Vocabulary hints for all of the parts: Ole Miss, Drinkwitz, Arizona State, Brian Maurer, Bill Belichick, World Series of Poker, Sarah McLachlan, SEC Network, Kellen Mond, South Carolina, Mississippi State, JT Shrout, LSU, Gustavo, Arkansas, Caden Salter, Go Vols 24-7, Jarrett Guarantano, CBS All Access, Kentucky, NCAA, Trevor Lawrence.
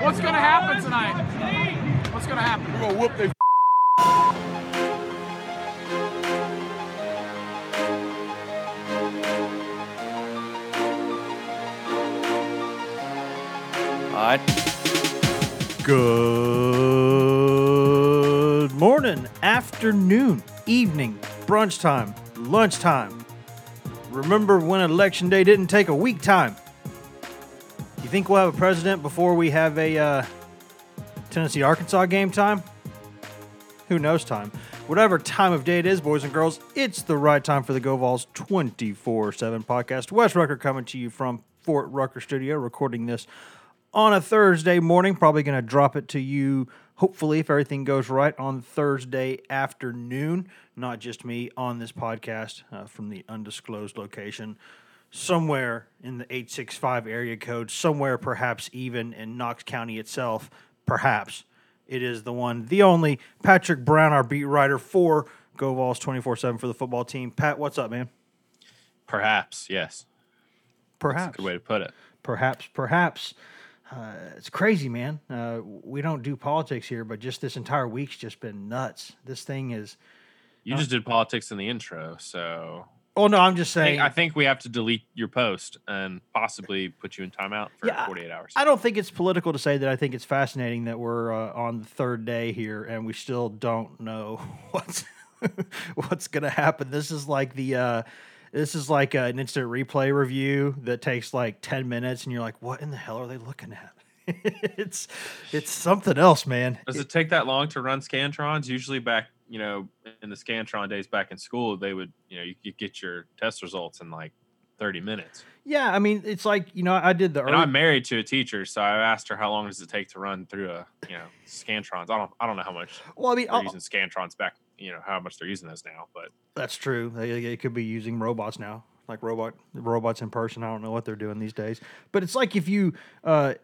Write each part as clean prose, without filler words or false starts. What's going to happen tonight? What's going to happen? We're going to whoop their All right. Good morning, afternoon, evening, brunch time, lunchtime. Remember when election day didn't take a week time. You think we'll have a president before we have a Tennessee-Arkansas game time? Who knows time? Whatever time of day it is, boys and girls, it's the right time for the Go Vols 24-7 podcast. Wes Rucker coming to you from Fort Rucker Studio, recording this on a Thursday morning. Probably going to drop it to you, hopefully, if everything goes right, on Thursday afternoon. Not just me on this podcast from the undisclosed location. Somewhere in the 865 area code, somewhere perhaps even in Knox County itself, perhaps. It is the one, the only, Patrick Brown, our beat writer for Go Vols 24-7 for the football team. Pat, what's up, man? Perhaps, yes. Perhaps. That's a good way to put it. Perhaps. It's crazy, man. We don't do politics here, but just this entire week's just been nuts. This thing is... You just did politics in the intro, so... Oh, no, I'm just saying. I think we have to delete your post and possibly put you in timeout for 48 hours. I don't think it's political to say that I think it's fascinating that we're on the third day here and we still don't know what's going to happen. This is like an instant replay review that takes like 10 minutes, and you're like, what in the hell are they looking at? It's something else, man. Does it take that long to run Scantrons? Usually back, in the Scantron days back in school, they would, you could get your test results in like 30 minutes. Yeah, I mean, it's like, I did the early... And I'm married to a teacher, so I asked her how long does it take to run through a, Scantrons. I don't know how much they're using Scantrons back, how much they're using those now, but... That's true. They could be using robots now. Like robots in person. I don't know what they're doing these days. But it's like if you, I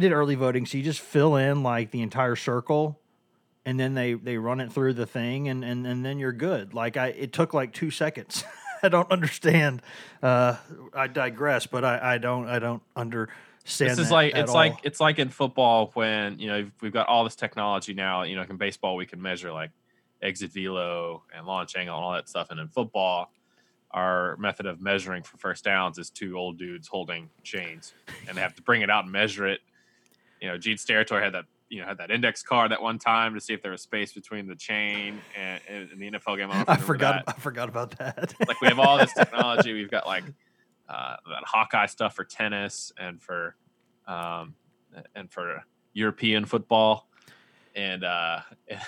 did early voting, so you just fill in like the entire circle, and then they run it through the thing, and then you're good. Like it took like 2 seconds. I don't understand. I digress, but I don't understand. This is like it's like in football when we've got all this technology now. Like in baseball, we can measure like exit velo and launch angle and all that stuff, and in football, our method of measuring for first downs is two old dudes holding chains, and they have to bring it out and measure it. Gene Steratore had that index card that one time to see if there was space between the chain and the NFL game. I forgot about that. Like we have all this technology. We've got like that Hawkeye stuff for tennis and for European football. And in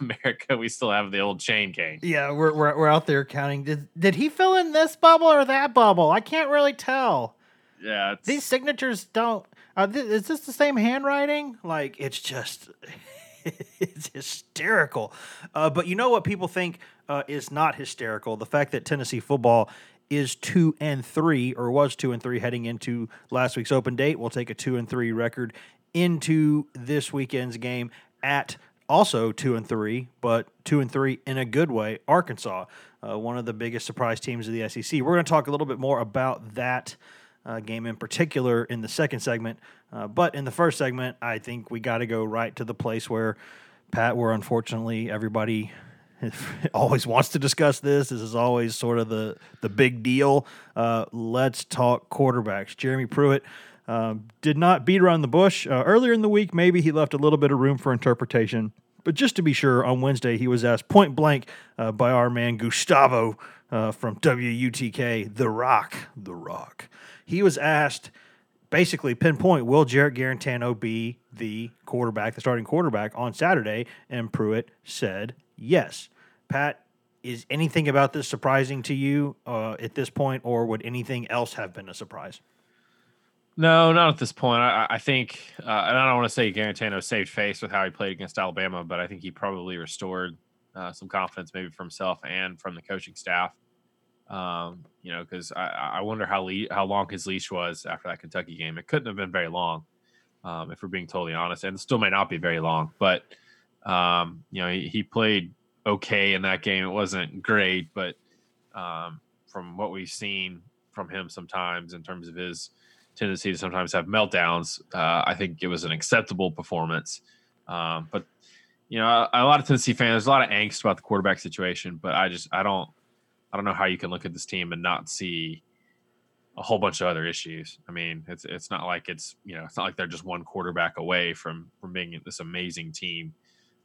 America, we still have the old chain gang. Yeah, we're out there counting. Did he fill in this bubble or that bubble? I can't really tell. Yeah, these signatures don't. Is this the same handwriting? Like it's just, it's hysterical. But you know what people think is not hysterical? The fact that Tennessee football is 2-3, or was 2-3 heading into last week's open date. We'll take a 2-3 record into this weekend's game at also 2-3, but 2-3 in a good way, Arkansas, one of the biggest surprise teams of the SEC. We're going to talk a little bit more about that game in particular in the second segment. But in the first segment, I think we got to go right to the place where, Pat, where unfortunately everybody always wants to discuss this. This is always sort of the big deal. Let's talk quarterbacks. Jeremy Pruitt. Did not beat around the bush. Earlier in the week, maybe he left a little bit of room for interpretation. But just to be sure, on Wednesday, he was asked point blank by our man Gustavo from WUTK, The Rock. He was asked, basically pinpoint, will Jarrett Guarantano be the starting quarterback on Saturday? And Pruitt said yes. Pat, is anything about this surprising to you at this point, or would anything else have been a surprise? No, not at this point. I think, and I don't want to say Guarantano saved face with how he played against Alabama, but I think he probably restored some confidence maybe for himself and from the coaching staff. You know, because I wonder how long his leash was after that Kentucky game. It couldn't have been very long, if we're being totally honest, and it still may not be very long. But, you know, he played okay in that game. It wasn't great, but from what we've seen from him sometimes in terms of his tendency to sometimes have meltdowns, I think it was an acceptable performance. But, you know, a lot of Tennessee fans, there's a lot of angst about the quarterback situation, but I don't know how you can look at this team and not see a whole bunch of other issues. I mean, it's not like it's not like they're just one quarterback away from being this amazing team.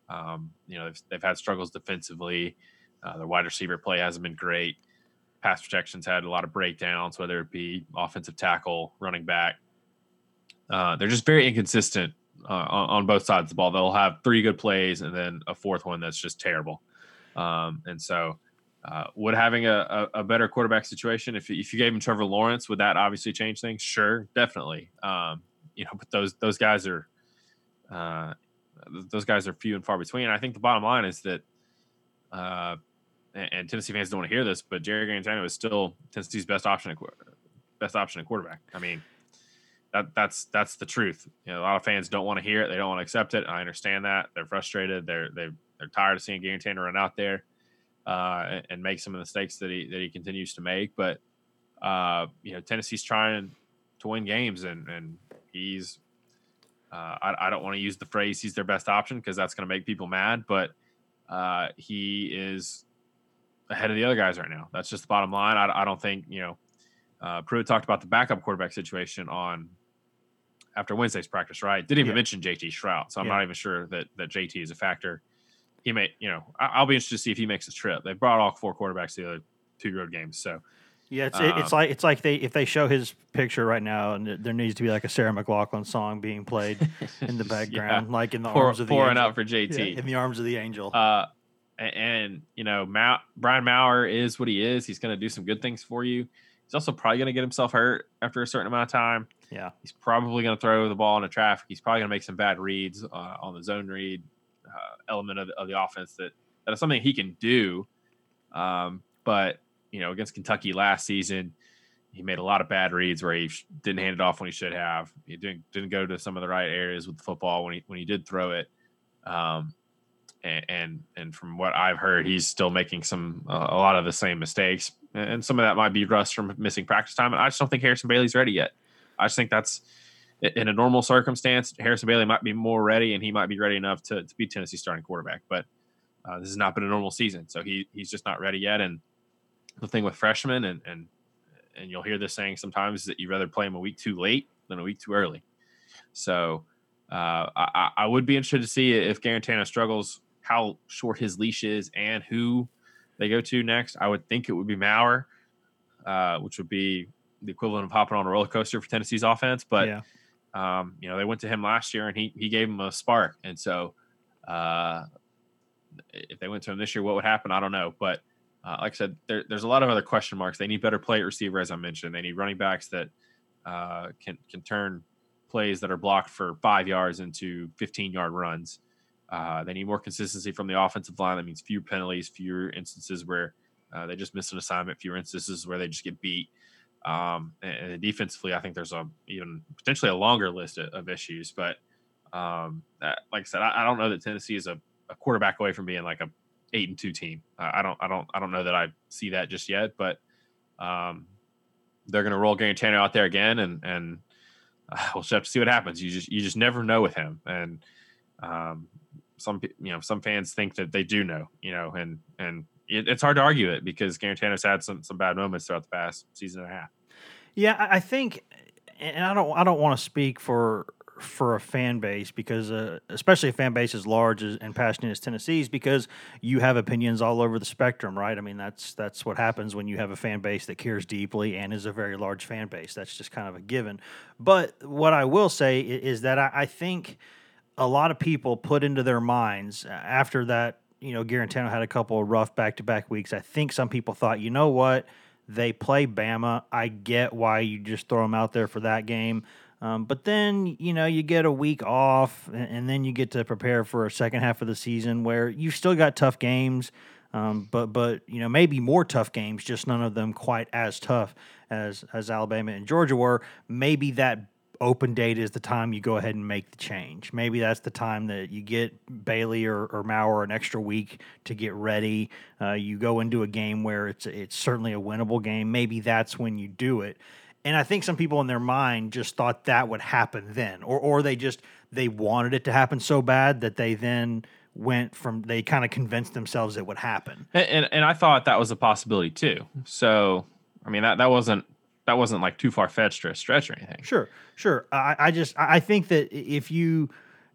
You know, they've had struggles defensively. Their wide receiver play hasn't been great. Pass protection's had a lot of breakdowns, whether it be offensive tackle, running back. They're just very inconsistent on both sides of the ball. They'll have three good plays and then a fourth one that's just terrible. And so, would having a better quarterback situation, if you gave him Trevor Lawrence, would that obviously change things? Sure, definitely. You know, but those guys are few and far between. And I think the bottom line is that, and Tennessee fans don't want to hear this, but Jarrett Guarantano is still Tennessee's best option at quarterback. I mean, that's the truth. You know, a lot of fans don't want to hear it. They don't want to accept it. I understand that. They're frustrated. They're tired of seeing Guarantano run out there and make some of the mistakes that he continues to make. But, you know, Tennessee's trying to win games, and he's I don't want to use the phrase he's their best option because that's going to make people mad, but he is ahead of the other guys right now. That's just the bottom line. I don't think, you know, Pruitt talked about the backup quarterback situation after Wednesday's practice, right? Didn't even mention JT Shrout, so I'm not even sure that JT is a factor. He may, you know, I'll be interested to see if he makes the trip. They brought all four quarterbacks to the other two road games. So, yeah, it's like if they show his picture right now, and there needs to be like a Sarah McLachlan song being played in the background, like in the arms of the pouring angel. Out for JT in the arms of the angel. And you know, Brian Maurer is what he is. He's going to do some good things for you. He's also probably going to get himself hurt after a certain amount of time. Yeah, he's probably going to throw the ball into traffic. He's probably going to make some bad reads on the zone read. Element of the offense that is something he can do, but you know, against Kentucky last season, he made a lot of bad reads where he didn't hand it off when he should have. He didn't go to some of the right areas with the football when he did throw it. And from what I've heard, he's still making a lot of the same mistakes, and some of that might be rust from missing practice time. And I just don't think Harrison Bailey's ready yet. I just think that's. In a normal circumstance, Harrison Bailey might be more ready, and he might be ready enough to be Tennessee's starting quarterback. But this has not been a normal season, so he's just not ready yet. And the thing with freshmen, and you'll hear this saying sometimes, is that you'd rather play him a week too late than a week too early. So I would be interested to see if Guarantano struggles, how short his leash is, and who they go to next. I would think it would be Maurer, which would be the equivalent of hopping on a roller coaster for Tennessee's offense. But yeah. You know, they went to him last year and he gave him a spark. And so, if they went to him this year, what would happen? I don't know. But, like I said, there's a lot of other question marks. They need better play at receiver, as I mentioned. They need running backs that, can turn plays that are blocked for 5 yards into 15-yard runs. They need more consistency from the offensive line. That means fewer penalties, fewer instances where, they just miss an assignment, fewer instances where they just get beat. And defensively, I think there's even potentially a longer list of issues. But like I said, I don't know that Tennessee is a quarterback away from being like a 8-2 team. I don't know that I see that just yet. But they're going to roll Guarantano out there again, and we'll just have to see what happens. You just never know with him. And some fans think that they do know. You know, and it's hard to argue it because Garantano's had some bad moments throughout the past season and a half. Yeah, I think, and I don't want to speak for a fan base because, especially a fan base as large and passionate as Tennessee's, because you have opinions all over the spectrum, right? I mean, that's what happens when you have a fan base that cares deeply and is a very large fan base. That's just kind of a given. But what I will say is that I think a lot of people put into their minds after that, you know, Guarantano had a couple of rough back-to-back weeks. I think some people thought, you know what, They play Bama. I get why you just throw them out there for that game. But then, you know, you get a week off, and then you get to prepare for a second half of the season where you've still got tough games, but you know, maybe more tough games, just none of them quite as tough as Alabama and Georgia were. Maybe that open date is the time you go ahead and make the change. Maybe that's the time that you get Bailey or Maurer an extra week to get ready. You go into a game where it's certainly a winnable game. Maybe that's when you do it. And I think some people in their mind just thought that would happen then, or they wanted it to happen so bad that they then went from, they kind of convinced themselves it would happen. And I thought that was a possibility too. So, I mean, that wasn't like too far-fetched or a stretch or anything. Sure. I think that if you,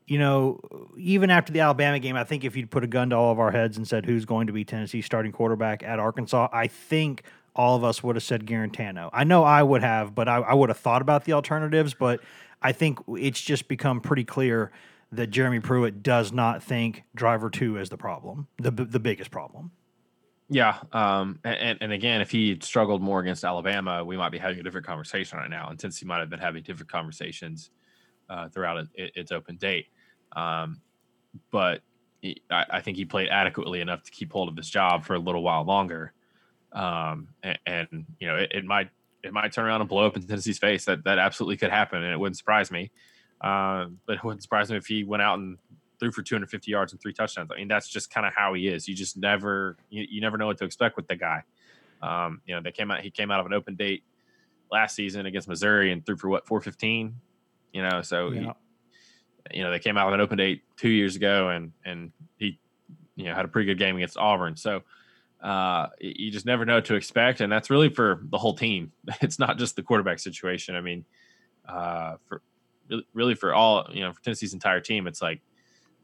you know, even after the Alabama game, I think if you'd put a gun to all of our heads and said, who's going to be Tennessee's starting quarterback at Arkansas, I think all of us would have said Guarantano. I know I would have, but I would have thought about the alternatives, but I think it's just become pretty clear that Jeremy Pruitt does not think driver two is the problem, the biggest problem. Yeah, and again, if he struggled more against Alabama, we might be having a different conversation right now, and Tennessee might have been having different conversations throughout its open date. But I think he played adequately enough to keep hold of his job for a little while longer. And you know, it might turn around and blow up in Tennessee's face. That absolutely could happen, and it wouldn't surprise me. But it wouldn't surprise me if he went out and threw for 250 yards and 3 touchdowns. I mean, that's just kind of how he is. You just never, you never know what to expect with the guy. You know, he came out of an open date last season against Missouri and threw for what, 415, you know, so, yeah. You know, they came out of an open date 2 years ago and he, you know, had a pretty good game against Auburn. So you just never know what to expect. And that's really for the whole team. It's not just the quarterback situation. I mean, for Tennessee's entire team, it's like,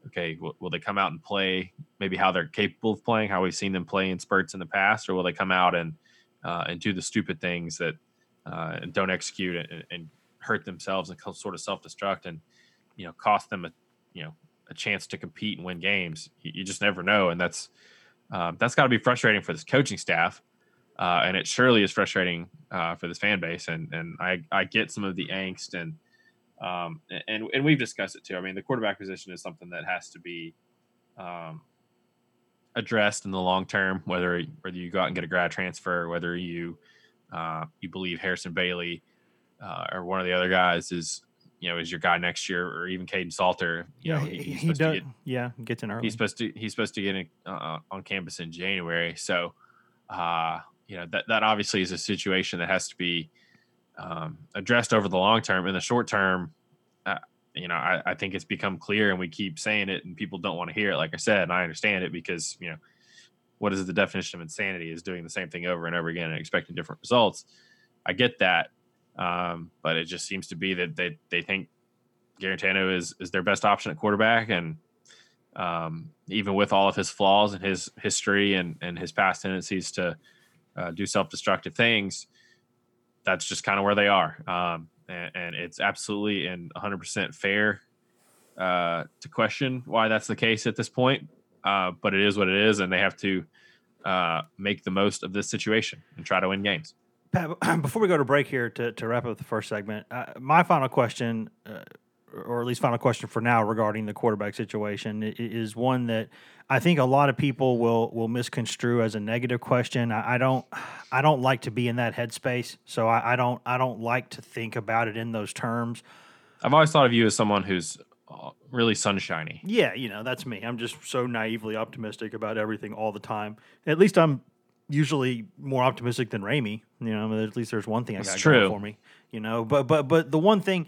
okay, will they come out and play maybe how they're capable of playing, how we've seen them play in spurts in the past, or will they come out and do the stupid things that and don't execute and hurt themselves and sort of self-destruct and, you know, cost them a chance to compete and win games? You just never know, and that's got to be frustrating for this coaching staff, and it surely is frustrating for this fan base. And I get some of the angst and. And we've discussed it too. I mean, the quarterback position is something that has to be addressed in the long term. Whether you go out and get a grad transfer, whether you believe Harrison Bailey or one of the other guys is your guy next year, or even Caden Salter. He gets in early. He's supposed to get in, on campus in January. So that obviously is a situation that has to be. Addressed over the long term. In the short term, I think it's become clear, and we keep saying it, and people don't want to hear it. Like I said, and I understand it, because what is the definition of insanity? Is doing the same thing over and over again and expecting different results. I get that, but it just seems to be that they think Guarantano is their best option at quarterback, and even with all of his flaws and his history and his past tendencies to do self-destructive things. That's just kind of where they are. And it's absolutely and 100% fair to question why that's the case at this point. But it is what it is, and they have to make the most of this situation and try to win games. Pat, before we go to break here to wrap up the first segment, my final question, or at least final question for now regarding the quarterback situation, is one that I think a lot of people will misconstrue as a negative question. I don't like to be in that headspace, so I don't like to think about it in those terms. I've always thought of you as someone who's really sunshiny. Yeah, that's me. I'm just so naively optimistic about everything all the time. At least I'm usually more optimistic than Ramey. At least there's one thing I got going for me. But the one thing,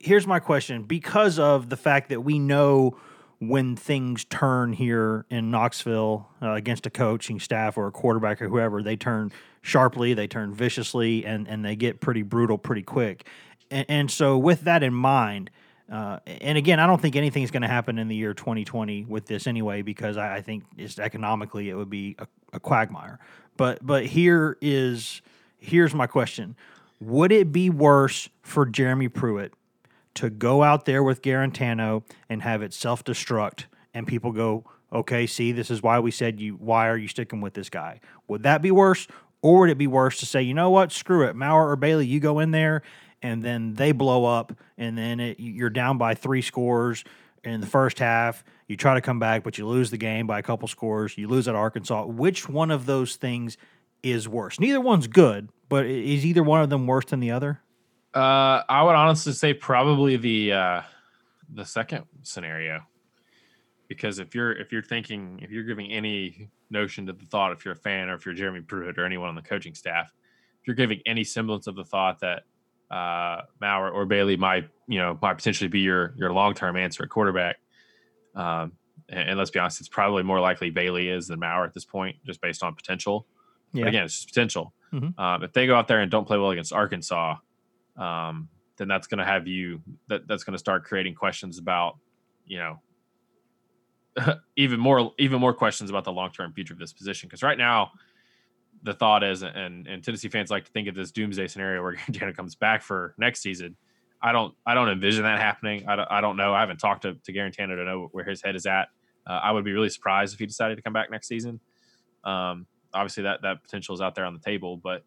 here's my question, because of the fact that we know when things turn here in Knoxville against a coaching staff or a quarterback or whoever, they turn sharply, they turn viciously, and they get pretty brutal pretty quick. And so with that in mind, and again, I don't think anything's going to happen in the year 2020 with this anyway, because I think it's economically it would be a quagmire. But here's my question. Would it be worse for Jeremy Pruitt to go out there with Guarantano and have it self-destruct and people go, okay, see, this is why we said why are you sticking with this guy? Would that be worse? Or would it be worse to say, you know what, screw it, Maurer or Bailey, you go in there, and then they blow up, and then you're down by 3 scores in the first half. You try to come back, but you lose the game by a couple scores. You lose at Arkansas. Which one of those things is worse? Neither one's good, but is either one of them worse than the other? I would honestly say probably the second scenario, because if you're giving any notion to the thought, if you're a fan or if you're Jeremy Pruitt or anyone on the coaching staff, if you're giving any semblance of the thought that Maurer or Bailey might potentially be your long-term answer at quarterback, and let's be honest, it's probably more likely Bailey is than Maurer at this point, just based on potential. Yeah. But again, it's just potential. Mm-hmm. If they go out there and don't play well against Arkansas, then that's going to have you. That's going to start creating questions about, even more questions about the long-term future of this position. Because right now, the thought is, and Tennessee fans like to think of this doomsday scenario where Garantano comes back for next season. I don't envision that happening. I don't know. I haven't talked to Garantano to know where his head is at. I would be really surprised if he decided to come back next season. Obviously, that potential is out there on the table, but.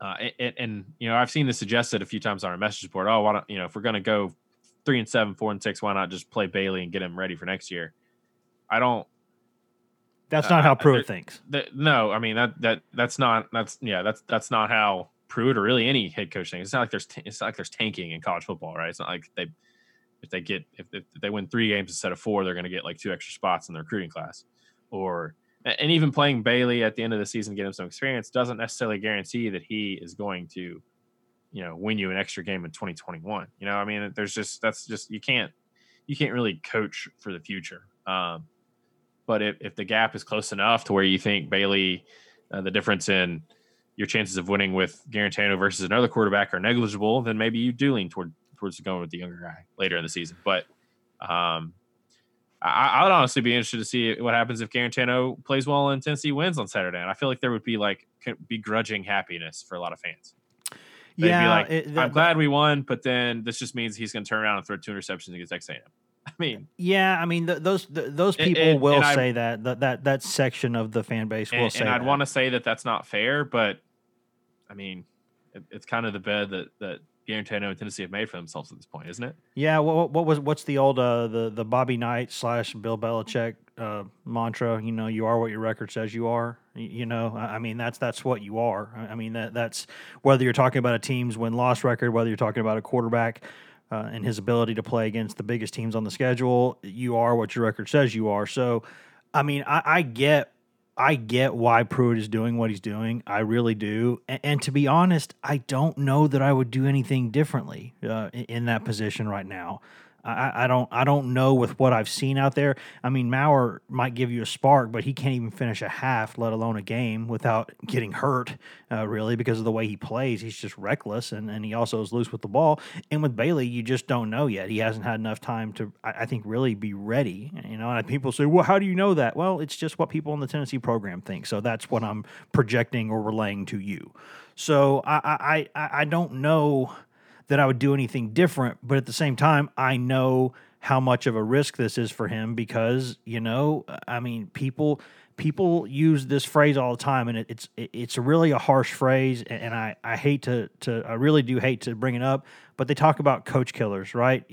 I've seen this suggested a few times on our message board. Oh, why don't if we're going to go 3-7, 4-6, why not just play Bailey and get him ready for next year? I don't. That's not how Pruitt thinks. No, I mean that's not how Pruitt or really any head coach thinks. It's not like there's tanking in college football, right? It's not like if they win 3 games instead of 4, they're going to get like 2 extra spots in the recruiting class, or. And even playing Bailey at the end of the season, get him some experience, doesn't necessarily guarantee that he is going to, win you an extra game in 2021. I mean, you can't really coach for the future. But if the gap is close enough to where you think Bailey, the difference in your chances of winning with Guarantano versus another quarterback are negligible, then maybe you do lean towards going with the younger guy later in the season. But, I would honestly be interested to see what happens if Guarantano plays well and Tennessee wins on Saturday. And I feel like there would be like begrudging happiness for a lot of fans. They'd be like, I'm glad we won, but then this just means he's going to turn around and throw 2 interceptions against Texas A&M. I mean, yeah, I mean those people will say that section of the fan base will say. And I'd want to say that that's not fair, but I mean, it's kind of the bed that Guarantano and Tennessee have made for themselves at this point, isn't it? Yeah. What's the old the Bobby Knight / Bill Belichick mantra? You are what your record says you are. I mean that's what you are. I mean that's whether you're talking about a team's win-loss record, whether you're talking about a quarterback and his ability to play against the biggest teams on the schedule. You are what your record says you are. So, I mean, I get why Pruitt is doing what he's doing. I really do. And to be honest, I don't know that I would do anything differently in that position right now. I don't know with what I've seen out there. I mean, Maurer might give you a spark, but he can't even finish a half, let alone a game, without getting hurt, really, because of the way he plays. He's just reckless, and he also is loose with the ball. And with Bailey, you just don't know yet. He hasn't had enough time to, I think, really be ready. And people say, well, how do you know that? Well, it's just what people in the Tennessee program think. So that's what I'm projecting or relaying to you. So I don't know that I would do anything different, but at the same time, I know how much of a risk this is for him because, I mean, people use this phrase all the time, and it's really a harsh phrase, and I hate I really do hate to bring it up, but they talk about coach killers, right,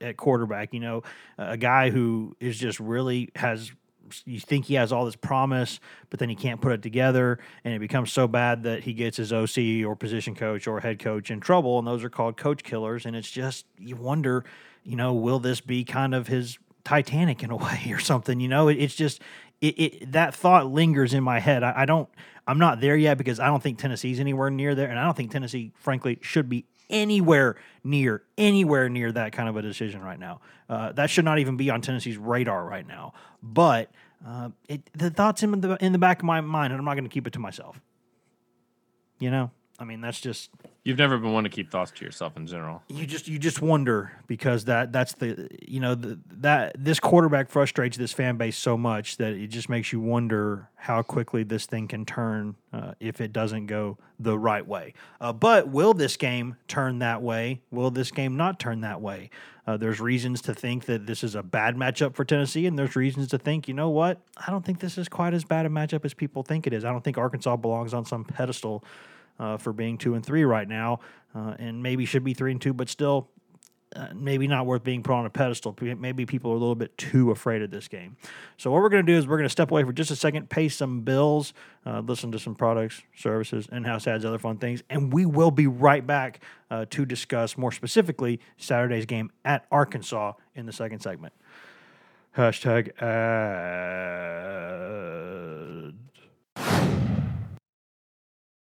at quarterback, a guy who is just really has – you think he has all this promise, but then he can't put it together, and it becomes so bad that he gets his OC or position coach or head coach in trouble, and those are called coach killers. And it's just, you wonder, will this be kind of his Titanic in a way or something? It's just that thought lingers in my head. I'm not there yet because I don't think Tennessee's anywhere near there, and I don't think Tennessee, frankly, should be anywhere near that kind of a decision right now. That should not even be on Tennessee's radar right now. But the thought's in the back of my mind, and I'm not going to keep it to myself. I mean, that's just. You've never been one to keep thoughts to yourself in general. You just wonder because that's the this quarterback frustrates this fan base so much that it just makes you wonder how quickly this thing can turn if it doesn't go the right way. But will this game turn that way? Will this game not turn that way? There's reasons to think that this is a bad matchup for Tennessee, and there's reasons to think, you know what, I don't think this is quite as bad a matchup as people think it is. I don't think Arkansas belongs on some pedestal for being 2-3 right now, and maybe should be 3-2, but still maybe not worth being put on a pedestal. Maybe people are a little bit too afraid of this game. So what we're going to do is we're going to step away for just a second, pay some bills, listen to some products, services, in-house ads, other fun things, and we will be right back to discuss more specifically Saturday's game at Arkansas in the second segment. Hashtag ad.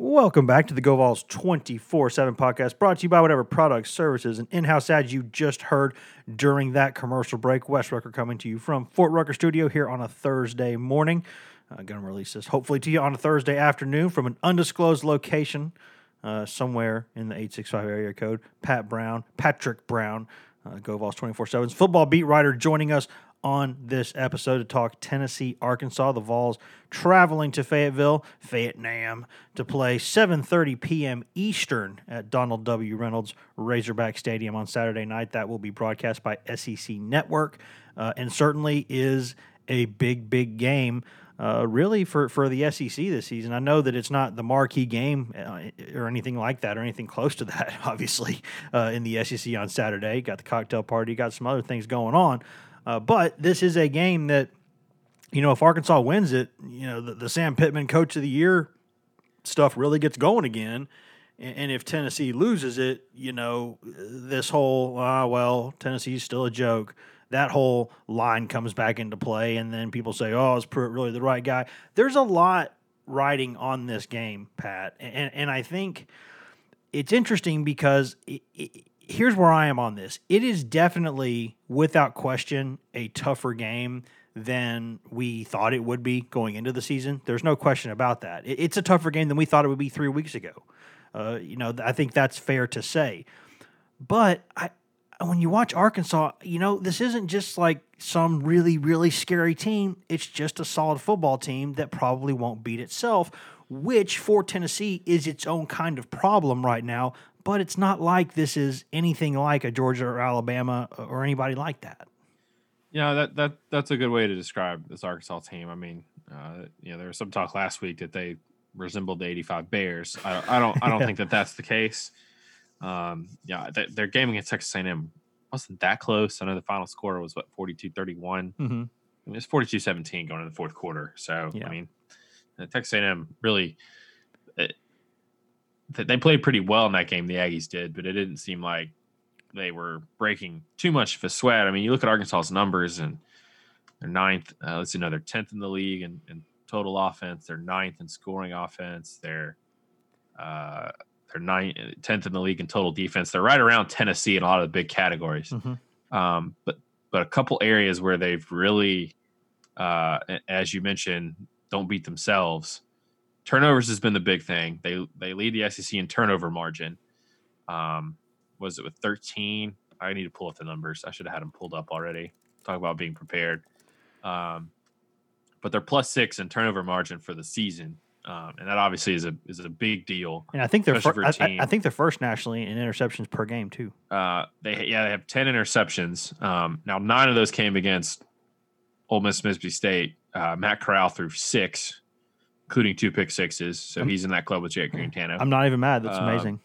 Welcome back to the Go Vols 24-7 podcast, brought to you by whatever products, services, and in-house ads you just heard during that commercial break. Wes Rucker coming to you from Fort Rucker Studio here on a Thursday morning. I'm going to release this hopefully to you on a Thursday afternoon from an undisclosed location somewhere in the 865 area code. Patrick Brown, Go Vols 24-7's football beat writer, joining us on this episode to talk Tennessee, Arkansas. The Vols traveling to Fayetteville to play 7:30 p.m. Eastern at Donald W. Reynolds Razorback Stadium on Saturday night. That will be broadcast by SEC Network, and certainly is a big game, really for the SEC this season. I know that it's not the marquee game or anything like that, or anything close to that, obviously, in the SEC on Saturday. Got the cocktail party, got some other things going on. But this is a game that, you know, if Arkansas wins it, you know, the Sam Pittman Coach of the Year stuff really gets going again. And if Tennessee loses it, you know, this whole, well, Tennessee's still a joke, that whole line comes back into play. And then people say, oh, is Pruitt really the right guy? There's a lot riding on this game, Pat. And I think it's interesting because here's where I am on this. It is definitely, without question, a tougher game than we thought it would be going into the season. There's no question about that. It's a tougher game than we thought it would be 3 weeks ago. You know, I think that's fair to say. But when you watch Arkansas, you know, this isn't just like some really, really scary team. It's just a solid football team that probably won't beat itself, which for Tennessee is its own kind of problem right now. But it's not like this is anything like a Georgia or Alabama or anybody like that. Yeah, that's a good way to describe this Arkansas team. I mean, you know, there was some talk last week that they resembled the '85 Bears. I don't think that's the case. Yeah, their game against Texas A&M wasn't that close. I know the final score was 42-31. I mean, it was 42-17 going into the fourth quarter. So yeah. I mean, Texas A&M really. they played pretty well in that game, the Aggies did, but it didn't seem like they were breaking too much of a sweat. I mean, you look at Arkansas's numbers, and they're ninth. Let's see, no, they're 10th in the league in total offense. They're ninth in scoring offense. They're 10th in the league in total defense. They're right around Tennessee in a lot of the big categories. Mm-hmm. But a couple areas where they've really, as you mentioned, don't beat themselves. Turnovers has been the big thing. They lead the SEC in turnover margin. Was it with 13? I need to pull up the numbers. I should have had them pulled up already. Talk about being prepared. But they're +6 in turnover margin for the season. And that obviously is a big deal. And I think they're first nationally in interceptions per game too. They have 10 interceptions. Now 9 of those came against Ole Miss, Mississippi State. Matt Corral threw 6, including 2 pick sixes. So he's in that club with Jarrett Guarantano. I'm not even mad. That's amazing.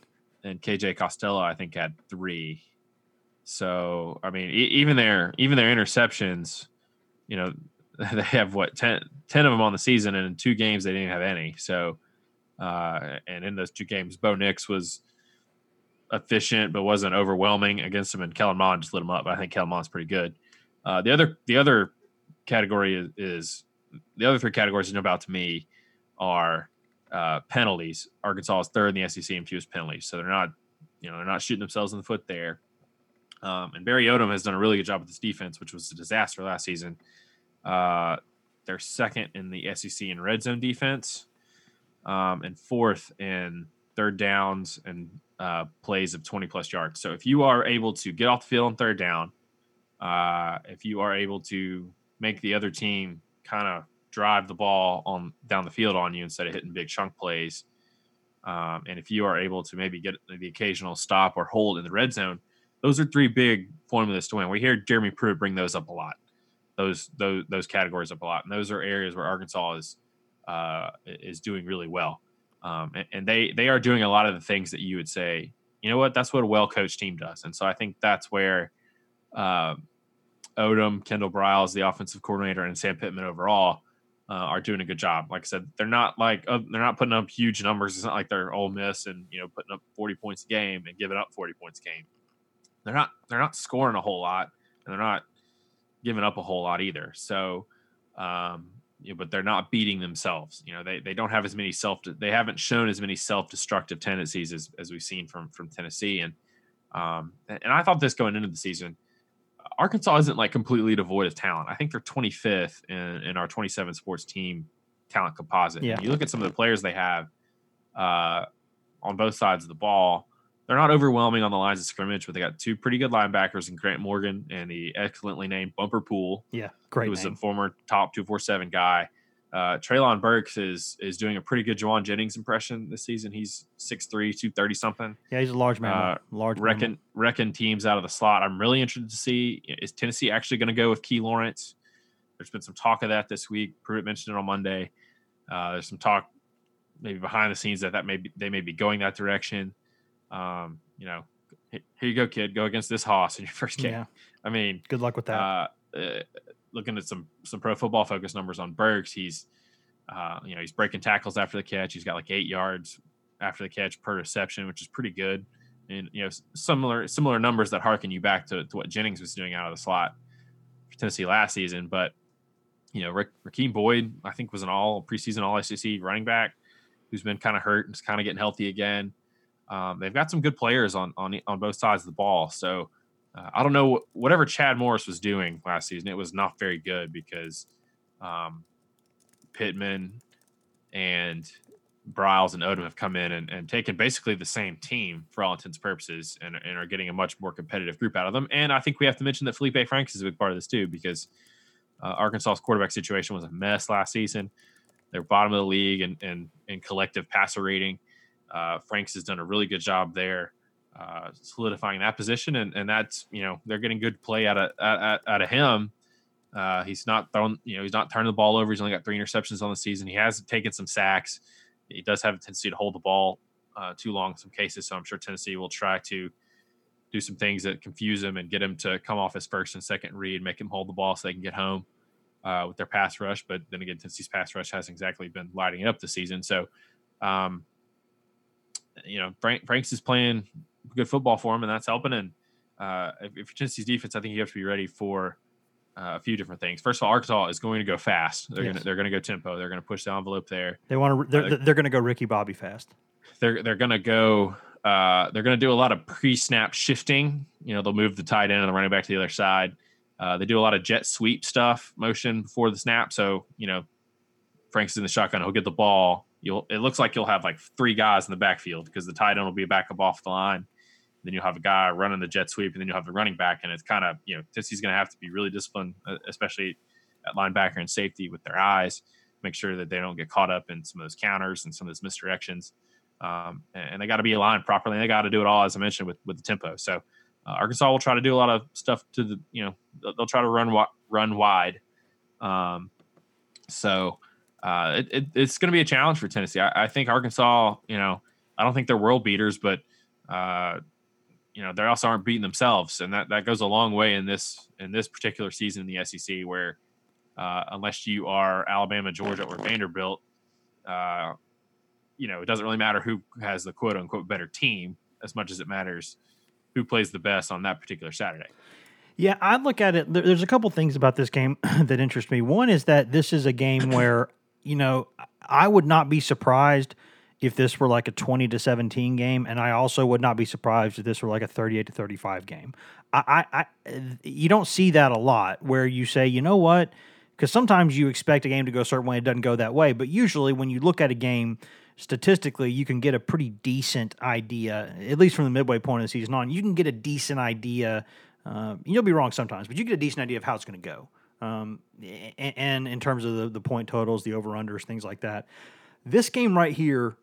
And KJ Costello, I think, had 3. So I mean, even their interceptions, you know, they have 10 of them on the season, and in 2 games they didn't have any. So, and in those 2 games, Bo Nix was efficient but wasn't overwhelming against them, and Kellen Mond just lit him up. I think Kellen Mond's pretty good. The other category is the other 3 categories you know about to me are penalties. Arkansas is third in the SEC in fewest penalties, so they're not shooting themselves in the foot there. And Barry Odom has done a really good job with this defense, which was a disaster last season. They're second in the SEC in red zone defense, and fourth in third downs and plays of 20-plus yards. So if you are able to get off the field on third down, if you are able to make the other team kind of drive the ball on down the field on you instead of hitting big chunk plays, and if you are able to maybe get the occasional stop or hold in the red zone, those are 3 big formulas to win. We hear Jeremy Pruitt bring those up a lot. Those categories up a lot, and those are areas where Arkansas is doing really well, and they are doing a lot of the things that you would say, you know what, that's what a well-coached team does. And so I think that's where Odom, Kendall Briles, the offensive coordinator, and Sam Pittman overall are doing a good job. Like I said, they're not putting up huge numbers. It's not like they're Ole Miss and putting up 40 points a game and giving up 40 points a game. They're not scoring a whole lot, and they're not giving up a whole lot either. So, but they're not beating themselves. They don't have as many they haven't shown as many self-destructive tendencies as we've seen from Tennessee. And I thought this going into the season, Arkansas isn't like completely devoid of talent. I think they're 25th in our 27 sports team talent composite. Yeah. You look at some of the players they have on both sides of the ball. They're not overwhelming on the lines of scrimmage, but they got 2 pretty good linebackers in Grant Morgan and the excellently named Bumper Pool. Yeah, great. He was a former top 247 guy. Traylon Burks is doing a pretty good Juwan Jennings impression this season. He's 6'3", 230 something. Yeah, he's a large man. Wrecking teams out of the slot. I'm really interested to see, is Tennessee actually going to go with Key Lawrence? There's been some talk of that this week. Pruitt mentioned it on Monday. There's some talk maybe behind the scenes that they may be going that direction. Here you go, kid, go against this hoss in your first game. Yeah. I mean, good luck with that. Looking at some Pro Football Focus numbers on Burks, he's breaking tackles after the catch. He's got like 8 yards after the catch per reception, which is pretty good. And, similar numbers that harken you back to what Jennings was doing out of the slot for Tennessee last season. But, Rakeem Boyd, I think, was an preseason all SEC running back who's been kind of hurt and is kind of getting healthy again. They've got some good players on both sides of the ball. So I don't know, whatever Chad Morris was doing last season, it was not very good because Pittman and Briles and Odom have come in and taken basically the same team for all intents and purposes and are getting a much more competitive group out of them. And I think we have to mention that Feleipe Franks is a big part of this too, because Arkansas's quarterback situation was a mess last season. They're bottom of the league in collective passer rating. Franks has done a really good job there, solidifying that position, and that's they're getting good play out of him. He's not thrown, he's not turning the ball over. He's only got 3 interceptions on the season. He has taken some sacks. He does have a tendency to hold the ball too long in some cases, so I'm sure Tennessee will try to do some things that confuse him and get him to come off his first and second read, make him hold the ball so they can get home with their pass rush. But then again, Tennessee's pass rush hasn't exactly been lighting it up this season, so. you know, Franks is playing good football for him, and that's helping. And if Tennessee's defense, I think you have to be ready for a few different things. First of all, Arkansas is going to go fast. They're going to go tempo. They're going to push the envelope there. They're going to go Ricky Bobby fast. They're going to go. They're going to do a lot of pre-snap shifting. You know, they'll move the tight end and the running back to the other side. They do a lot of jet sweep stuff, motion before the snap. So, you know, Franks is in the shotgun. He'll get the ball. It looks like you'll have like three guys in the backfield because the tight end will be a backup off the line. Then you'll have a guy running the jet sweep, and then you'll have the running back. And it's kind of, you know, Tennessee's going to have to be really disciplined, especially at linebacker and safety with their eyes, make sure that they don't get caught up in some of those counters and some of those misdirections. And they got to be aligned properly. And they got to do it all, as I mentioned, with the tempo. So Arkansas will try to do a lot of stuff to the, you know, they'll try to run wide. It's going to be a challenge for Tennessee. I think Arkansas, you know, I don't think they're world beaters, but you know, they also aren't beating themselves. And that goes a long way in this particular season in the SEC, where unless you are Alabama, Georgia, or Vanderbilt, you know, it doesn't really matter who has the quote unquote better team as much as it matters who plays the best on that particular Saturday. Yeah, I look at it. There's a couple things about this game that interest me. One is that this is a game where, you know, I would not be surprised if this were like a 20-17 game, and I also would not be surprised if this were like a 38-35 game. You don't see that a lot, where you say, you know what, because sometimes you expect a game to go a certain way, it doesn't go that way. But usually when you look at a game statistically, you can get a pretty decent idea, at least from the midway point of the season on. You can get a decent idea. You'll be wrong sometimes, but you get a decent idea of how it's going to go. And in terms of the point totals, the over-unders, things like that. This game right here,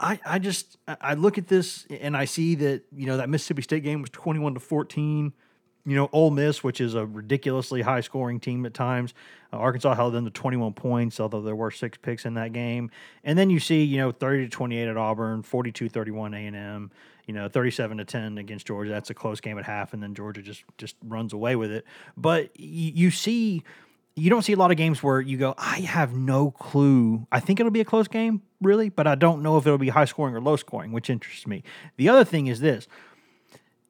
I look at this and I see that, you know, that Mississippi State game was 21-14. You know, Ole Miss, which is a ridiculously high-scoring team at times. Arkansas held them to 21 points, although there were 6 picks in that game. And then you see, you know, 30-28 at Auburn, 42-31 A&M, you know, 37-10 against Georgia. That's a close game at half, and then Georgia just runs away with it. But you see, you don't see a lot of games where you go, I have no clue. I think it'll be a close game, really, but I don't know if it'll be high scoring or low scoring, which interests me. The other thing is this,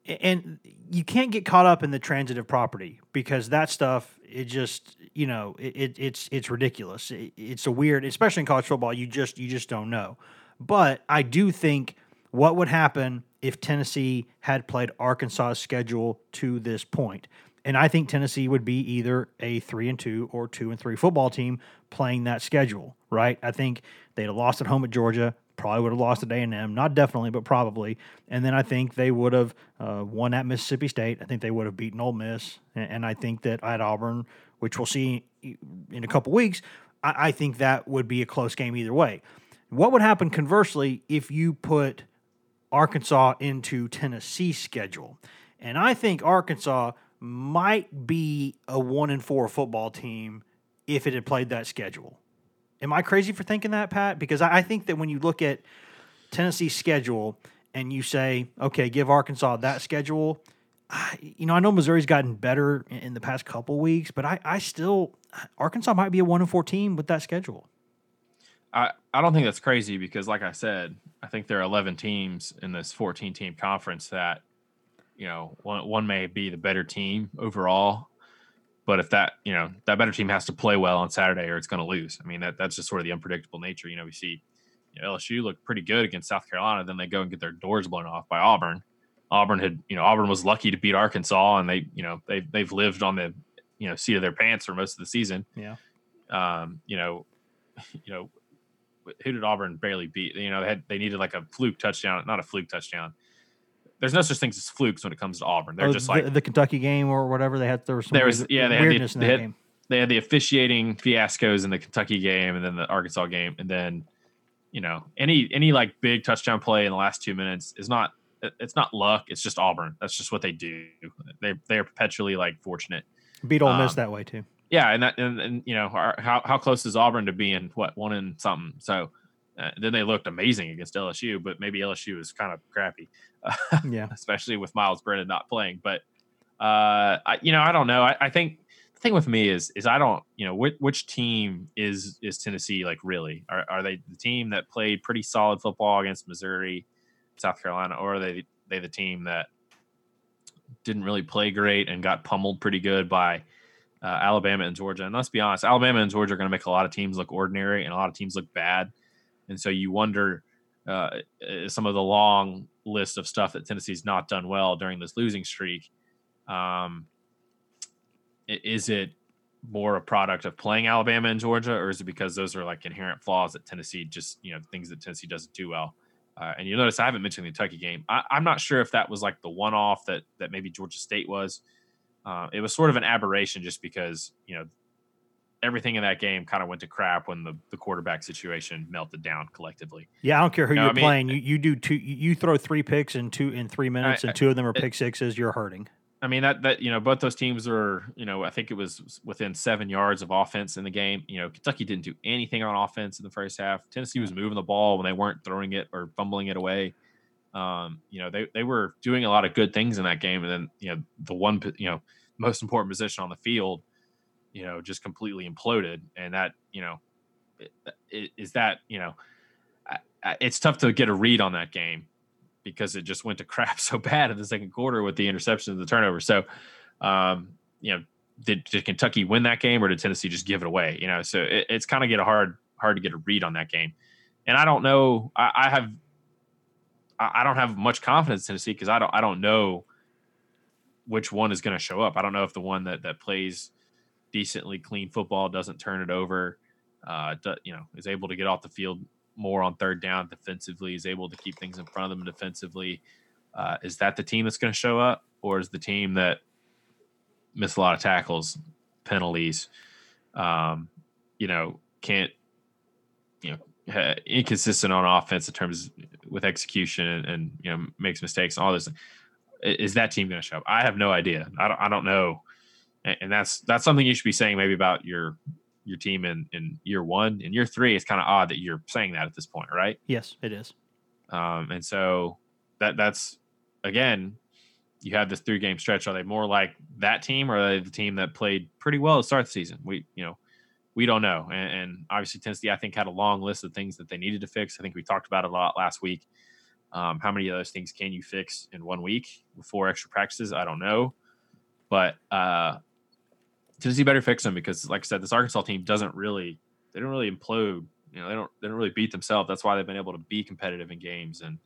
and you can't get caught up in the transitive property, because that stuff, it just, you know, it's ridiculous. It's a weird, especially in college football, you just don't know. But I do think what would happen if Tennessee had played Arkansas's schedule to this point. And I think Tennessee would be either a 3-2 or 2-3 football team playing that schedule, right? I think they'd have lost at home at Georgia, probably would have lost at A&M, not definitely, but probably. And then I think they would have won at Mississippi State. I think they would have beaten Ole Miss. And I think that at Auburn, which we'll see in a couple weeks, I think that would be a close game either way. What would happen, conversely, if you put Arkansas into Tennessee's schedule? And I think Arkansas might be a 1-4 football team if it had played that schedule. Am I crazy for thinking that, Pat? Because I think that when you look at Tennessee's schedule and you say, okay, give Arkansas that schedule, I know Missouri's gotten better in the past couple weeks, but Arkansas might be a 1-4 team with that schedule. I don't think that's crazy, because like I said, I think there are 11 teams in this 14-team conference that, you know, one may be the better team overall, but if that, you know, that better team has to play well on Saturday or it's going to lose. I mean, that's just sort of the unpredictable nature. You know, we see, you know, LSU look pretty good against South Carolina, then they go and get their doors blown off by Auburn. Auburn was lucky to beat Arkansas, and they, you know, they've lived on the, you know, seat of their pants for most of the season. Yeah. You know, who did Auburn barely beat? You know, they needed like a fluke touchdown, not a fluke touchdown. There's no such thing as flukes when it comes to Auburn. They're just like the Kentucky game or whatever. There was some weirdness in that game. They had the officiating fiascos in the Kentucky game and then the Arkansas game. And then, you know, any like big touchdown play in the last 2 minutes is not luck. It's just Auburn. That's just what they do. They are perpetually like fortunate. Beat Ole Miss that way too. Yeah. And you know, how close is Auburn to being what, 1-something? So, then they looked amazing against LSU, but maybe LSU is kind of crappy, yeah. Especially with Miles Brennan not playing. But I don't know. I think the thing with me is I don't, you know, which team is Tennessee like really? Are they the team that played pretty solid football against Missouri South Carolina, or are they the team that didn't really play great and got pummeled pretty good by Alabama and Georgia? And let's be honest, Alabama and Georgia are going to make a lot of teams look ordinary and a lot of teams look bad. And so you wonder some of the long list of stuff that Tennessee's not done well during this losing streak. Is it more a product of playing Alabama and Georgia, or is it because those are like inherent flaws that Tennessee just, you know, things that Tennessee doesn't do well? And you notice I haven't mentioned the Kentucky game. I'm not sure if that was like the one-off that maybe Georgia State was. It was sort of an aberration just because, you know, everything in that game kind of went to crap when the quarterback situation melted down collectively. Yeah, I don't care who you're playing. You throw three picks in 3 minutes, and two of them are pick sixes. You're hurting. I mean, that you know, both those teams are, you know, I think it was within 7 yards of offense in the game. You know, Kentucky didn't do anything on offense in the first half. Tennessee was moving the ball when they weren't throwing it or fumbling it away. You know, they were doing a lot of good things in that game. And then, you know, the one, you know, most important position on the field, you know, just completely imploded. And that, you know, is that, you know, it's tough to get a read on that game, because it just went to crap so bad in the second quarter with the interception and the turnover. So, you know, did Kentucky win that game, or did Tennessee just give it away? You know, so it's kind of hard to get a read on that game. And I don't know. I don't have much confidence in Tennessee because I don't know which one is going to show up. I don't know if the one that plays decently clean football, doesn't turn it over, you know, is able to get off the field more on third down defensively, is able to keep things in front of them defensively. Is that the team that's going to show up, or is the team that missed a lot of tackles, penalties, you know, can't, you know, inconsistent on offense in terms with execution and you know, makes mistakes and all this? Is that team going to show up? I have no idea. I don't know. And that's something you should be saying maybe about your team in year one. In year three, it's kind of odd that you're saying that at this point, right? Yes, it is. And so that's, again, you have this 3-game stretch. Are they more like that team, or are they the team that played pretty well to start the season? We don't know. And obviously Tennessee, I think, had a long list of things that they needed to fix. I think we talked about it a lot last week. How many of those things can you fix in 1 week with 4 extra practices? I don't know. But, Tennessee better fix them, because, like I said, this Arkansas team didn't really implode. You know, they don't really beat themselves. That's why they've been able to be competitive in games and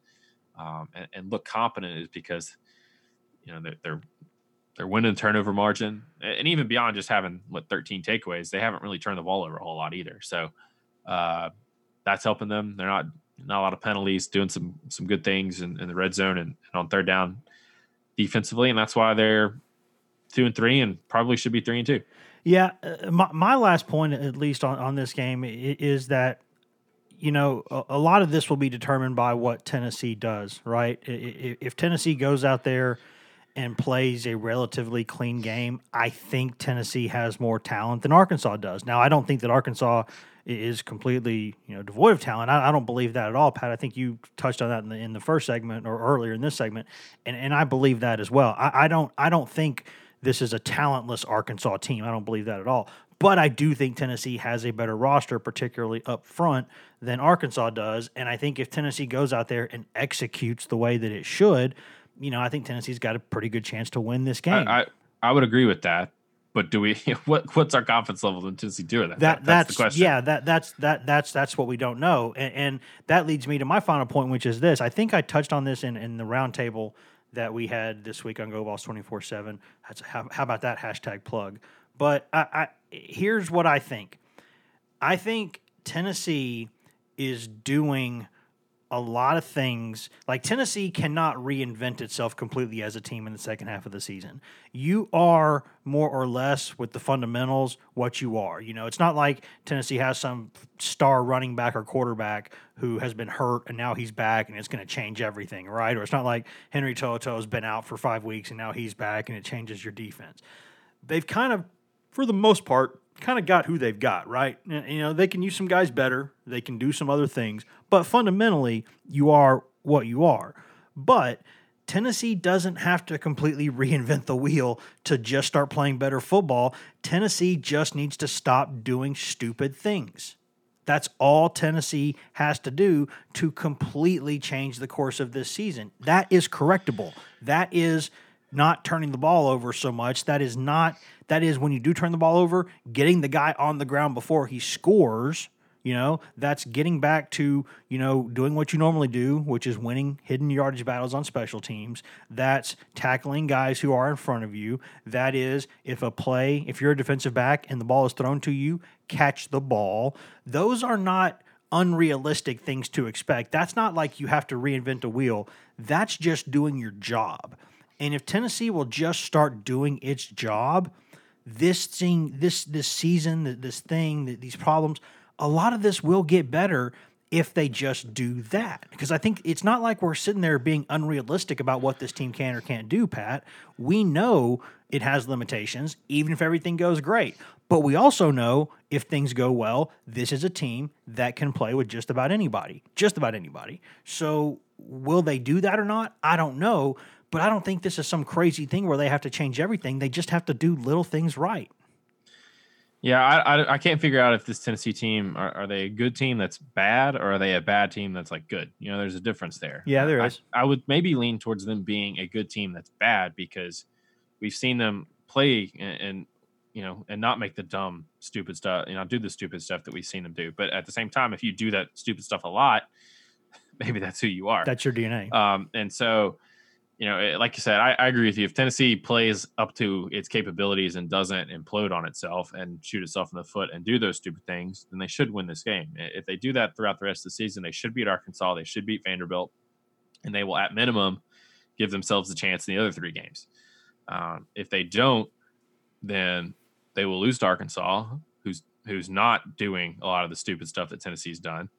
look competent, is because, you know, they're winning turnover margin, and even beyond just having 13 takeaways, they haven't really turned the ball over a whole lot either. So that's helping them. They're not a lot of penalties, doing some good things in the red zone and on third down defensively, and that's why they're 2-3 and probably should be 3-2. Yeah. My last point, at least on this game, is that, you know, a lot of this will be determined by what Tennessee does, right? If Tennessee goes out there and plays a relatively clean game, I think Tennessee has more talent than Arkansas does. Now, I don't think that Arkansas is completely, you know, devoid of talent. I don't believe that at all, Pat. I think you touched on that in the first segment, or earlier in this segment. And I believe that as well. I don't think this is a talentless Arkansas team. I don't believe that at all. But I do think Tennessee has a better roster, particularly up front, than Arkansas does. And I think if Tennessee goes out there and executes the way that it should, you know, I think Tennessee's got a pretty good chance to win this game. I would agree with that. But do we? What's our confidence level in Tennessee doing that? That's the question. Yeah, that's what we don't know, and that leads me to my final point, which is this. I think I touched on this in the roundtable that we had this week on Go Vols 24-7. How about that hashtag plug? But here's what I think. I think Tennessee is doing a lot of things. Like, Tennessee cannot reinvent itself completely as a team in the second half of the season. You are more or less, with the fundamentals, what you are. You know, it's not like Tennessee has some star running back or quarterback who has been hurt and now he's back and it's going to change everything, right? Or it's not like Henry Toto's been out for 5 weeks and now he's back and it changes your defense. They've kind of, for the most part, kind of got who they've got, right? You know, they can use some guys better. They can do some other things. But fundamentally, you are what you are. But Tennessee doesn't have to completely reinvent the wheel to just start playing better football. Tennessee just needs to stop doing stupid things. That's all Tennessee has to do to completely change the course of this season. That is correctable. That is not turning the ball over so much. That is when you do turn the ball over, getting the guy on the ground before he scores. You know, that's getting back to, you know, doing what you normally do, which is winning hidden yardage battles on special teams. That's tackling guys who are in front of you. That is, if you're a defensive back and the ball is thrown to you, catch the ball. Those are not unrealistic things to expect. That's not like you have to reinvent a wheel. That's just doing your job. And if Tennessee will just start doing its job, these problems, a lot of this will get better if they just do that. Because I think it's not like we're sitting there being unrealistic about what this team can or can't do, Pat. We know it has limitations, even if everything goes great. But we also know if things go well, this is a team that can play with just about anybody. So will they do that or not? I don't know. But I don't think this is some crazy thing where they have to change everything. They just have to do little things right. Yeah, I can't figure out if this Tennessee team, are they a good team that's bad, or are they a bad team that's like good? You know, there's a difference there. Yeah, there is. I would maybe lean towards them being a good team that's bad, because we've seen them play and not make the dumb, stupid stuff, do the stupid stuff that we've seen them do. But at the same time, if you do that stupid stuff a lot, maybe that's who you are. That's your DNA. And so, like you said, I agree with you. If Tennessee plays up to its capabilities and doesn't implode on itself and shoot itself in the foot and do those stupid things, then they should win this game. If they do that throughout the rest of the season, they should beat Arkansas, they should beat Vanderbilt, and they will, at minimum, give themselves a chance in the other three games. If they don't, then they will lose to Arkansas, who's not doing a lot of the stupid stuff that Tennessee's done.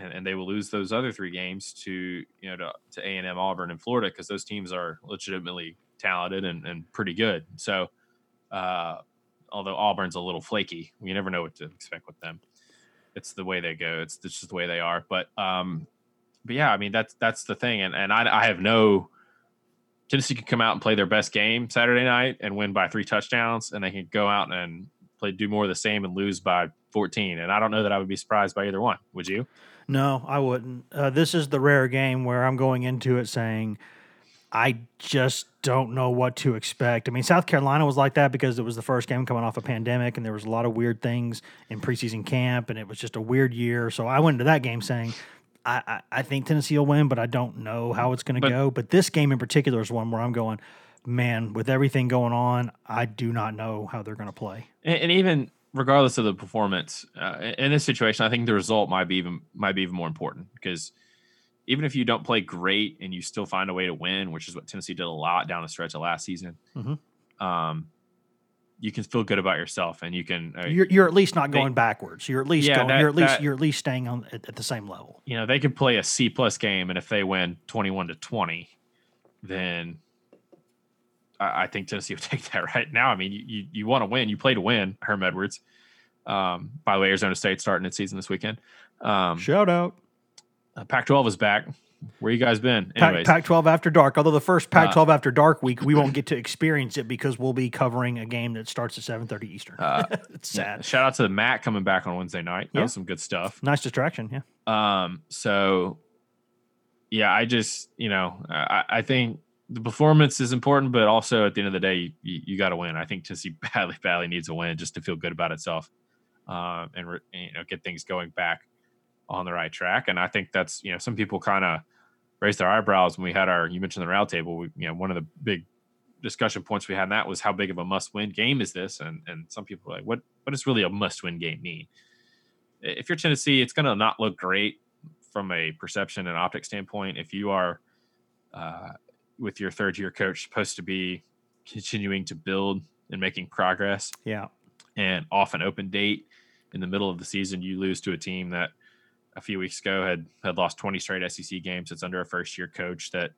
And they will lose those other three games to A&M, Auburn, and Florida, because those teams are legitimately talented and pretty good. So, although Auburn's a little flaky, you never know what to expect with them. It's the way they go. It's just the way they are. But yeah, I mean that's the thing. And I have no Tennessee could come out and play their best game Saturday night and win by 3 touchdowns, and they can go out and do more of the same and lose by 14. And I don't know that I would be surprised by either one. Would you? No, I wouldn't. This is the rare game where I'm going into it saying, I just don't know what to expect. I mean, South Carolina was like that because it was the first game coming off a pandemic, and there was a lot of weird things in preseason camp, and it was just a weird year. So I went into that game saying, I think Tennessee will win, but I don't know how it's going to go. But this game in particular is one where I'm going, man, with everything going on, I do not know how they're going to play. And even regardless of the performance in this situation, I think the result might be even more important, because even if you don't play great and you still find a way to win, which is what Tennessee did a lot down the stretch of last season, mm-hmm. You can feel good about yourself, and you can you're at least not going backwards. You're at least staying on at the same level. You know, they could play a C+ game, and if they win 21-20, then I think Tennessee will take that right now. I mean, you want to win. You play to win, Herm Edwards. By the way, Arizona State starting its season this weekend. Shout out. Pac-12 is back. Where you guys been? Anyways. Pac-12 After Dark. Although the first Pac-12 After Dark week, we won't get to experience it because we'll be covering a game that starts at 7:30 Eastern. It's sad. Shout out to the Mac coming back on Wednesday night. That was some good stuff. Nice distraction, yeah. So, yeah, I just, I think the performance is important, but also at the end of the day, you got to win. I think Tennessee badly needs a win just to feel good about itself, and get things going back on the right track. And I think that's, some people kind of raised their eyebrows when we had you mentioned the round table. One of the big discussion points we had in that was how big of a must-win game is this? And some people are like, what does really a must-win game mean? If you're Tennessee, it's going to not look great from a perception and optic standpoint. If you are, with your third-year coach supposed to be continuing to build and making progress. Yeah. And off an open date in the middle of the season, you lose to a team that a few weeks ago had lost 20 straight SEC games. It's under a first-year coach that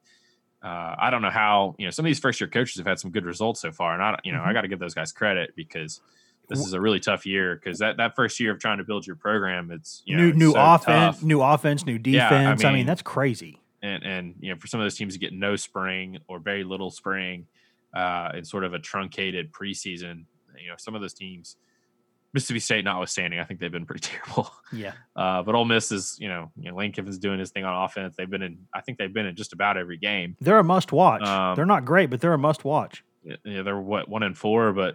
I don't know how, some of these first-year coaches have had some good results so far. And I got to give those guys credit, because this is a really tough year, because that first year of trying to build your program, it's new offense, new defense. Yeah, I mean, that's crazy. And for some of those teams to get no spring or very little spring, and sort of a truncated preseason, some of those teams Mississippi State notwithstanding, I think they've been pretty terrible. Yeah. But Ole Miss is, you know, Lane Kiffin's doing his thing on offense. They've been in, I think they've been in just about every game. They're a must watch. They're not great, but they're a must watch. Yeah, they're 1-4, but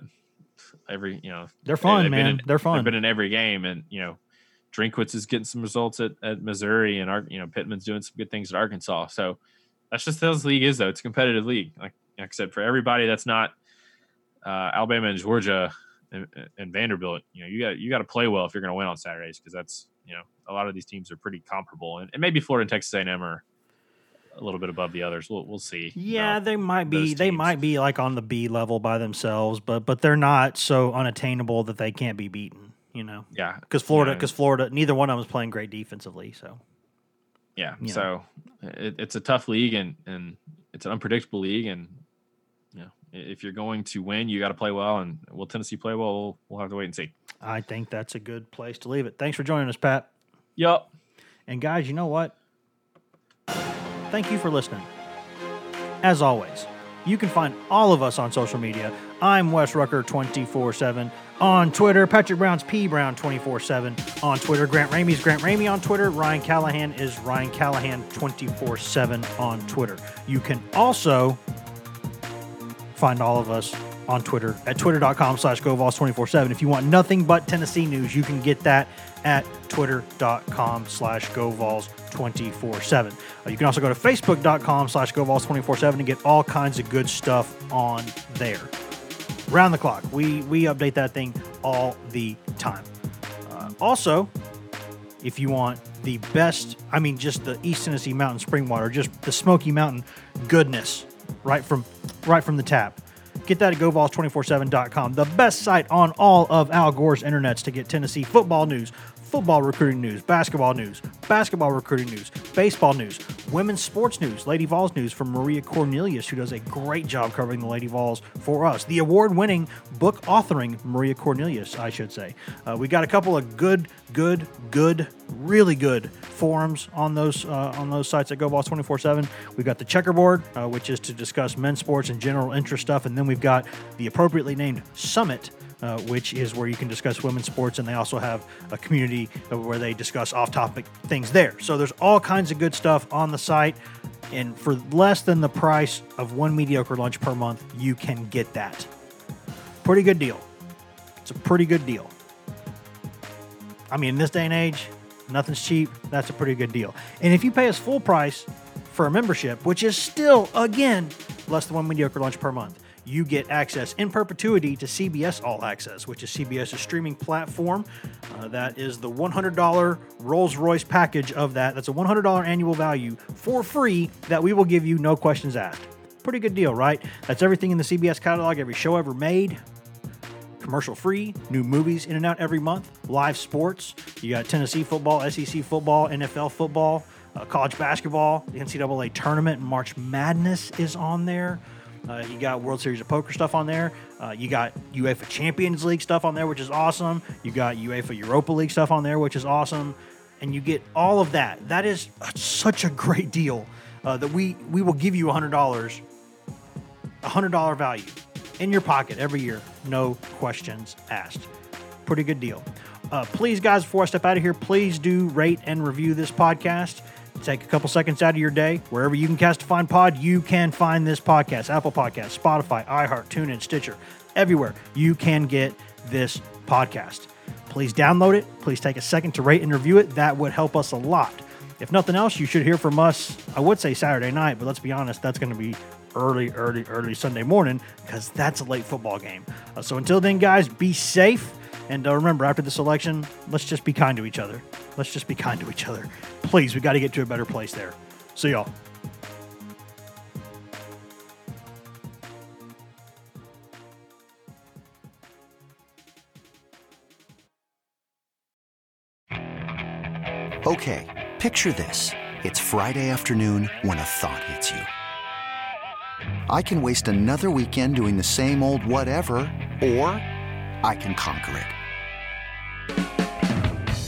every, you know, they're fun, they're fun. They've been in every game, and you know, Drinkwitz is getting some results at Missouri, and our, you know, Pittman's doing some good things at Arkansas. So that's just how this league is, though. It's a competitive league. Like I said, for everybody that's not Alabama and Georgia. And Vanderbilt, you know, you got to play well if you're going to win on Saturdays, because that's, you know, a lot of these teams are pretty comparable, and maybe Florida and Texas A&M are a little bit above the others. We'll see. Yeah, they might be like on the B level by themselves, but they're not so unattainable that they can't be beaten. You know, yeah, because Florida, neither one of them is playing great defensively. So yeah, so it's a tough league, and it's an unpredictable league, and you know, if you're going to win, you got to play well. And will Tennessee play well? We'll have to wait and see. I think that's a good place to leave it. Thanks for joining us, Pat. Yup. And guys, you know what? Thank you for listening. As always, you can find all of us on social media. I'm Wes Rucker 24/7 on Twitter. Patrick Brown's P Brown 24/7 on Twitter. Grant Ramey's Grant Ramey on Twitter. Ryan Callahan is Ryan Callahan 24/7 on Twitter. You can also find all of us on Twitter at twitter.com/GoVols247. If you want nothing but Tennessee news, you can get that at twitter.com/GoVols247. You can also go to facebook.com/GoVols247 and get all kinds of good stuff on there. Round the clock. We update that thing all the time. Also, if you want the best, I mean, just the East Tennessee Mountain spring water, just the Smoky Mountain goodness, right from the tap. Get that at GoVols247.com, the best site on all of Al Gore's internets to get Tennessee football news, football recruiting news, basketball recruiting news, baseball news, women's sports news, Lady Vols news from Maria Cornelius, who does a great job covering the Lady Vols for us. The award-winning book authoring Maria Cornelius, I should say. We got a couple of good, really good forums on those sites at GoVols247. We've got the Checkerboard, which is to discuss men's sports and general interest stuff, and then we've got the appropriately named Summit, which is where you can discuss women's sports, and they also have a community where they discuss off-topic things there. So there's all kinds of good stuff on the site, and for less than the price of one mediocre lunch per month, you can get that. Pretty good deal. It's a pretty good deal. I mean, in this day and age, nothing's cheap. That's a pretty good deal. And if you pay us full price for a membership, which is still, again, less than one mediocre lunch per month, you get access in perpetuity to CBS All Access, which is CBS's streaming platform. That is the $100 Rolls-Royce package of that. That's a $100 annual value for free that we will give you, no questions asked. Pretty good deal, right? That's everything in the CBS catalog, every show ever made. Commercial-free, new movies in and out every month, live sports. You got Tennessee football, SEC football, NFL football, college basketball, the NCAA tournament, March Madness is on there. You got World Series of Poker stuff on there. You got UEFA Champions League stuff on there, which is awesome. You got UEFA Europa League stuff on there, which is awesome. And you get all of that. That is such a great deal that we will give you $100, $100 value in your pocket every year. No questions asked. Pretty good deal. Please, guys, before I step out of here, please do rate and review this podcast. Take a couple seconds out of your day. Wherever you can cast to find pod, you can find this podcast. Apple Podcasts, Spotify, iHeart, TuneIn, Stitcher. Everywhere you can get this podcast. Please download it. Please take a second to rate and review it. That would help us a lot. If nothing else, you should hear from us, I would say Saturday night, but let's be honest, that's going to be early Sunday morning, because that's a late football game. So until then, guys, be safe. And remember, after this election, let's just be kind to each other. Let's just be kind to each other. Please, we got to get to a better place there. See y'all. Okay, picture this. It's Friday afternoon when a thought hits you. I can waste another weekend doing the same old whatever, or I can conquer it.